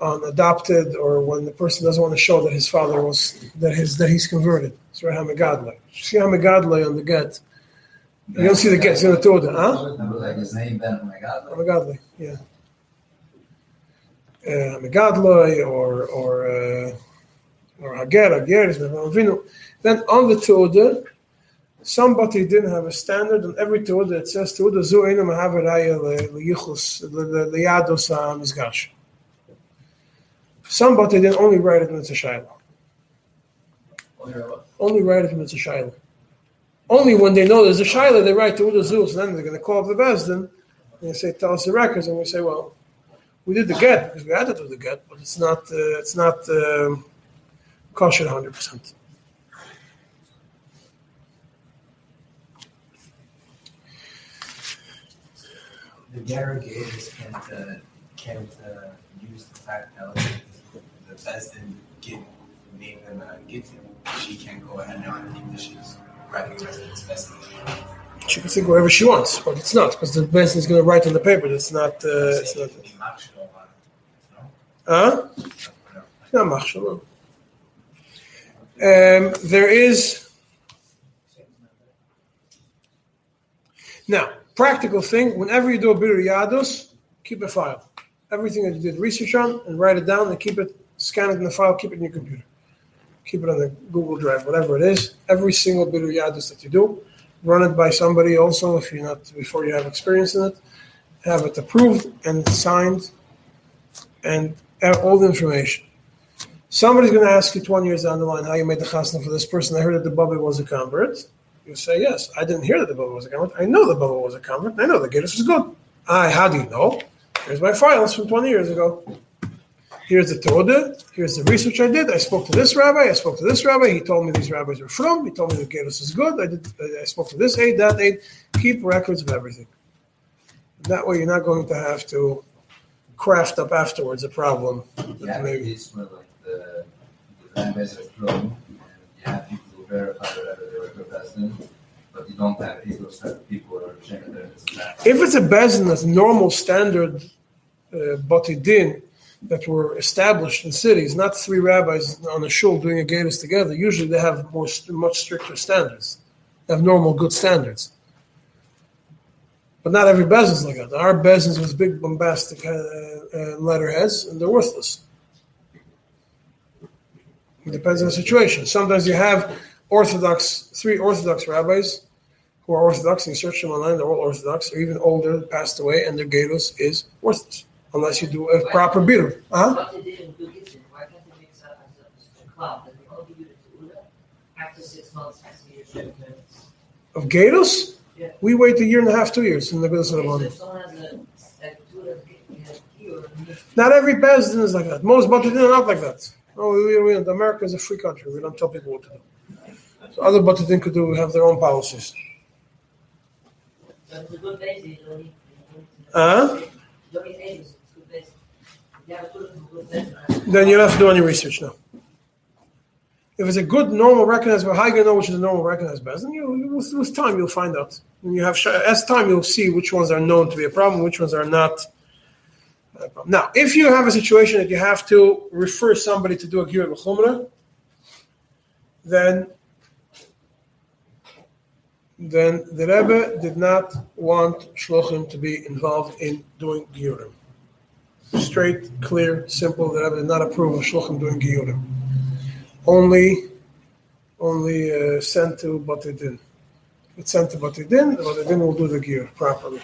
on adopted, or when the person doesn't want to show that his father was that he's converted. It's right Hamegadle. See Hamegadle on the get. You don't see the get. You don't know the Torah. Like his name Ben Hamegadle. Hamegadle, yeah. Hamegadle or Hager is Avraham Avinu. Then on the Teodah, somebody didn't have a standard on every Teodah. It says Teodah zu einu mehaber raya leyichus leyados hamizgash. Somebody didn't only write it when it's a shayla. Only write it when it's a shayla. Only when they know there's a shayla, they write Teodah zu. So then they're going to call up the Bezdin and they say, "Tell us the records," and we say, "Well, we did the get because we had to do the get, but it's not kosher 100%." The Gerah Geiris can't use the fact that the Bezdin didn't name them Gittin. She can go ahead now and think that she's recognized as Bezdin. She can think whatever she wants, but it's not because the Bezdin is going to write on the paper. That's not. It's not. Not machshava. There is now. Practical thing, whenever you do a Biru Yadus, keep a file. Everything that you did research on and write it down and keep it, scan it in the file, keep it in your computer. Keep it on the Google Drive, whatever it is. Every single Biru Yadus that you do, run it by somebody also if you're not, before you have experience in it. Have it approved and signed and all the information. Somebody's going to ask you 20 years down the line how you made the chasna for this person. I heard that the Baba was a convert. You say, yes, I didn't hear that the Baba was a convert. I know the Baba was a convert. I know the Giddush was good. How do you know? Here's my files from 20 years ago. Here's the Todah. Here's the research I did. I spoke to this rabbi. I spoke to this rabbi. He told me these rabbis were from. He told me the Giddush is good. I spoke to this aid, that aid. Keep records of everything. That way you're not going to have to craft up afterwards a problem. Yeah, maybe it's more like the rabbis are from. Yeah, people who verify whatever they were good Bezdin, but you don't have people who are ashamed that it's bad. If it's a Bezdin that's normal standard batidin that were established in cities, not three rabbis on a shul doing a geiros together, usually they have much stricter standards. They have normal good standards. But not every Bezdin is like that. There are Bezdins with big bombastic letterheads, and they're worthless. It depends on the situation. Sometimes you have three Orthodox rabbis who are Orthodox, and you search them online, they're all Orthodox, or even older, passed away, and their gerus is worthless, unless you do a proper birur. Why can't they do Gittin? Why can't they make a cloud that they only give it to Ula after 6 months, after years of gerus? Yeah. We wait a year and a half, 2 years in the Giddush of Rabbanim. Not every Bezdin is like that. Most Batidin are not like that. No, America is a free country. We don't tell people what to do. So other Batidin could do have their own policies. Then you don't have to do any research now. If it's a good, normal, recognized, how are you going to know which is a normal, recognized Bezdin? With time, you'll find out. As time, you'll see which ones are known to be a problem, which ones are not. Now, if you have a situation that you have to refer somebody to do a Giyur B'Chumrah, then the Rebbe did not want Shluchim to be involved in doing Giyurim. straight, clear, simple, that I did not approve of shluchim doing giyurim. Only sent to Batidin. It's sent to Batidin will do the giyur properly.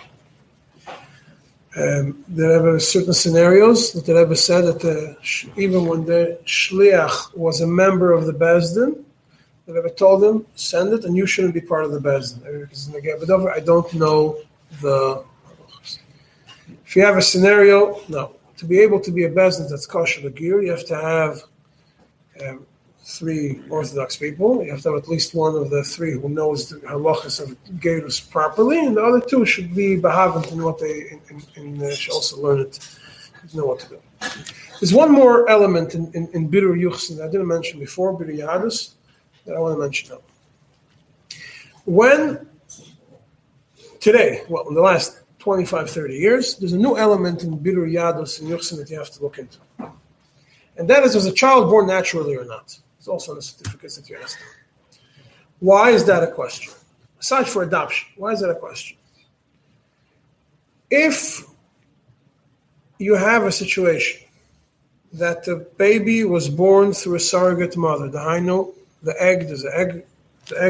There were certain scenarios that the Rebbe said that even when the shliach was a member of the Bezdin, the Rebbe told him, send it and you shouldn't be part of the Bezdin. I don't know the... If you have a scenario, no. To be able to be a Bezdin that's kosher l'giyur, you have to have three Orthodox people. You have to have at least one of the three who knows the halachas of Geirus properly, and the other two should be behavent in what they should also learn it, know what to do. There's one more element in Birur Yuchsin that I didn't mention before, Biru Yadus, that I want to mention now. In the last 25, 30 years, there's a new element in Biru Yadus and Yuchsin that you have to look into. And that is, was a child born naturally or not? It's also on the certificates that you asked. Why is that a question? Aside for adoption, why is that a question? If you have a situation that the baby was born through a surrogate mother, the egg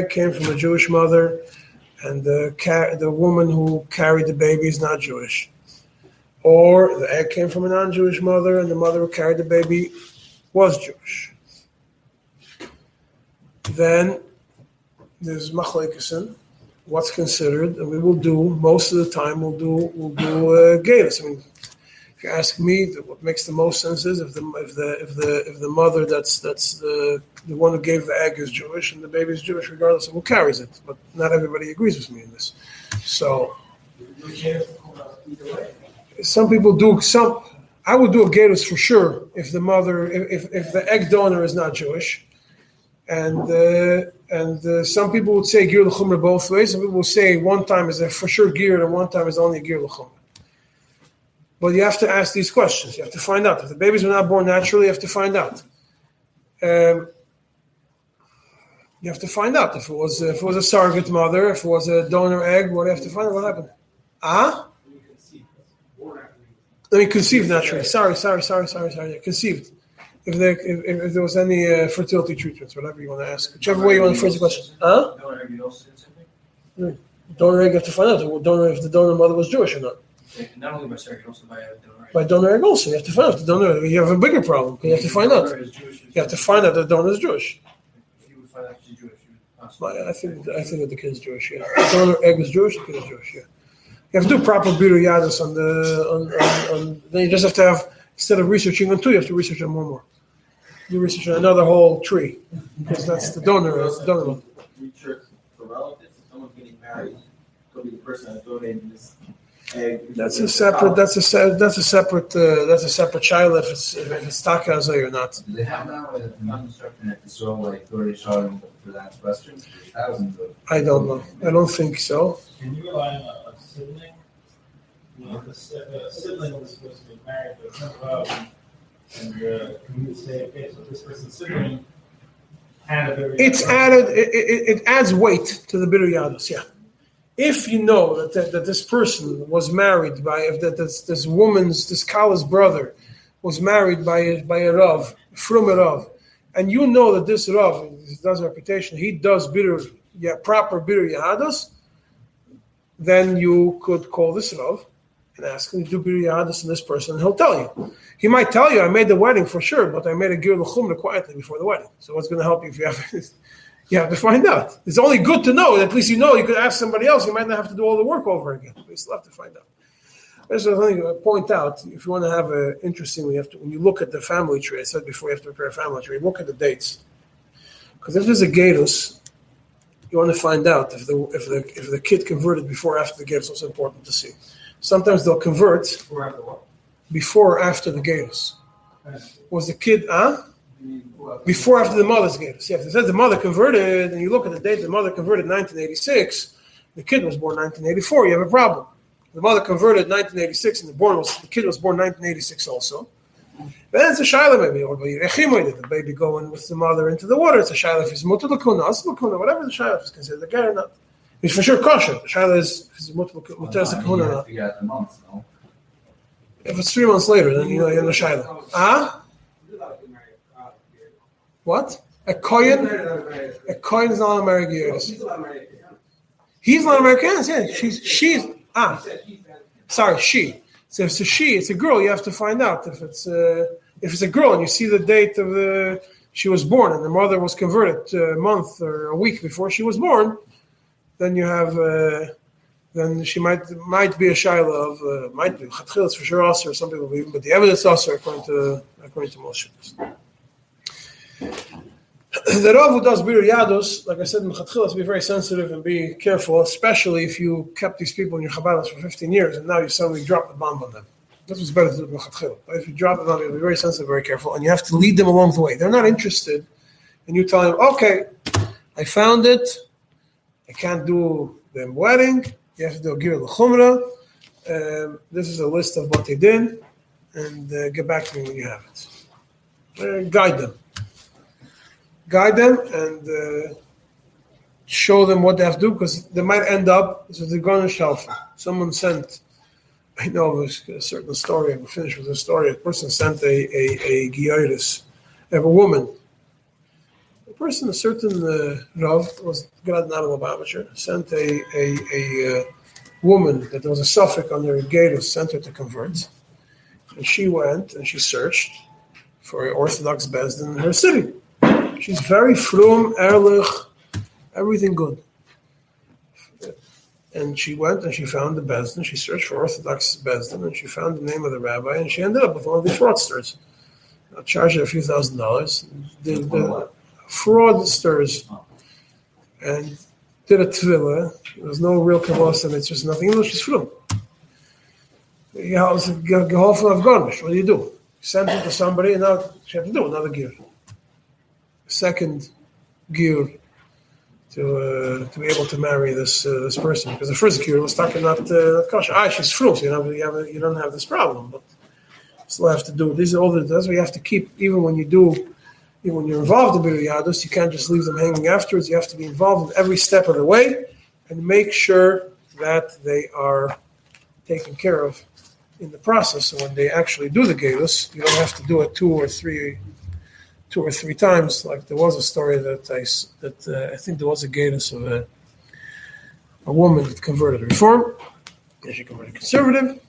came from a Jewish mother, and the woman who carried the baby is not Jewish. Or the egg came from a non-Jewish mother, and the mother who carried the baby was Jewish. Then there's machlekes, what's considered, and we will do most of the time. We'll do geirus. I mean, if you ask me, what makes the most sense is if the mother that's the one who gave the egg is Jewish and the baby is Jewish, regardless of who carries it. But not everybody agrees with me in this. So. Some people do some. I would do a gerus for sure if the mother, if the egg donor is not Jewish, and some people would say ger l'chumra both ways. Some people would say one time is a for sure ger and one time is only a ger l'chumra. But you have to ask these questions. You have to find out if the babies were not born naturally. You have to find out. You have to find out if it was a surrogate mother, if it was a donor egg. What you have to find out what happened. I mean, conceived naturally. Sorry. Conceived. If there was any fertility treatments, whatever you want to ask, whichever way you want to phrase the question. Donor egg, you have to find out if the donor mother was Jewish or not. Not only by surrogate, also by a donor egg. By donor egg also, you have to find out. The donor, you have a bigger problem. You have to find out. You have to find out that the donor is Jewish. If you would find out she's Jewish, you would possibly. I think that the kid is Jewish. Yeah, the donor egg is Jewish. The kid is Jewish. Yeah. You have to do proper Biru Yadus on then you just have to have, instead of researching on two, you have to research on one more. You research on another whole tree, because that's the donor. It's the donor. Research for relatives. Someone getting married could be the person that donated this egg. That's a separate child if it's Takazai or not. Do they have now a construction that is all like 30 children for that question? Thousands of. I don't know. I don't think so. Can you rely on sibling? You know, the sibling was supposed to be married, but it's not allowed. And can we say, okay, so this person's sibling had a very... It adds weight to the Biru Yadus, yeah. If you know that this person was married by, this Kala's brother was married by a Rav, from a Rav, and you know that this Rav, he does reputation, he does proper Biru Yadus, then you could call this Rav and ask him to do Biru Yadus on this person, and he'll tell you. He might tell you, I made the wedding for sure, but I made a Ger L'Chumra quietly before the wedding. So what's going to help you if you have this? You have to find out. It's only good to know. At least you know. You could ask somebody else. You might not have to do all the work over again. But you still have to find out. There's something I point out. If you want to have an interesting, when you look at the family tree, I said before you have to prepare a family tree, look at the dates. Because if there's a Gerus, you want to find out if the kid converted before or after the Gerus. It's also important to see. Sometimes they'll convert before or after the Gerus. Was the kid, before or after the mother's Gerus. Yeah, if it says the mother converted, and you look at the date the mother converted in 1986, the kid was born in 1984, you have a problem. The mother converted in 1986, and the kid was born in 1986 also. Then it's a shaila maybe, or did the baby go in with the mother into the water? It's a shaila if it's mutar l'kuna, as l'kuna, whatever the shaila is considered the guy or not. It's for sure kosher. The shaila is mutar l'kuna. You have to figure out the months, no? If it's 3 months later, then you're in the Shaila. Ah? What? A Kohen? A Kohen is not a married Yiddish. He's not a married Yiddish, yeah. She. So if it's a she, it's a girl, you have to find out. If it's a girl and you see the date of the... She was born and the mother was converted a month or a week before she was born, then you have... then she might be a Shaila of... might be Chatchil, it's for sure also, or some people believe, but the evidence also according to most Shulchan. The Rav who does Biru Yadus, like I said in Chatchilas, be very sensitive and be careful, especially if you kept these people in your Chabadas for 15 years and now you suddenly drop the bomb on them. That's what's better to do in Chatchilas. If you drop the bomb, you have to be very sensitive, very careful, and you have to lead them along the way. They're not interested, and you tell them, okay, I found it, I can't do the wedding, you have to do a Gir L'Chumra, this is a list of what they did, and get back to me when you have it. Guide them and show them what they have to do, because they might end up, so they're going to shelf. Someone sent, I know there's a certain story, and we'll finish with the story. A person sent a Gioiris of a woman. A person, a certain Rav, was Grodna of Lubavitcher, sent a woman that there was a suffix on their Gioiris, sent her to convert. And she went and she searched for an Orthodox Beis Din in her city. She's very frum, ehrlich, everything good. And she went and she found the Beis Din. She searched for Orthodox Beis Din and she found the name of the rabbi and she ended up with one of these fraudsters. I charged her a few $1,000s. Did the fraudsters and did a tefillah. There was no real kabbalah, it's just nothing. You know, she's frum. What do you do? Send it to somebody and now she had to do another gear. Second gear to be able to marry this person, because the first gear was talking not kosher. She's fruit, you don't have this problem, but still have to do it. These are all the things we have to keep, even when you're involved in Biru Yadus, you can't just leave them hanging afterwards. You have to be involved in every step of the way and make sure that they are taken care of in the process. So when they actually do the Yadus, you don't have to do it two or three times, like there was a story that I think there was a Yadus of a woman that converted Reform, then she converted Conservative,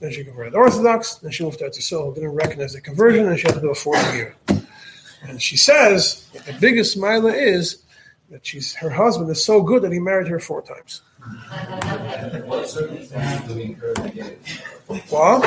then she converted Orthodox, then she moved out to Israel, didn't recognize the conversion, and she had to do a fourth year. And she says that the biggest mila is that her husband is so good that he married her 4 times. What circumstances do we encourage the Yadus? What?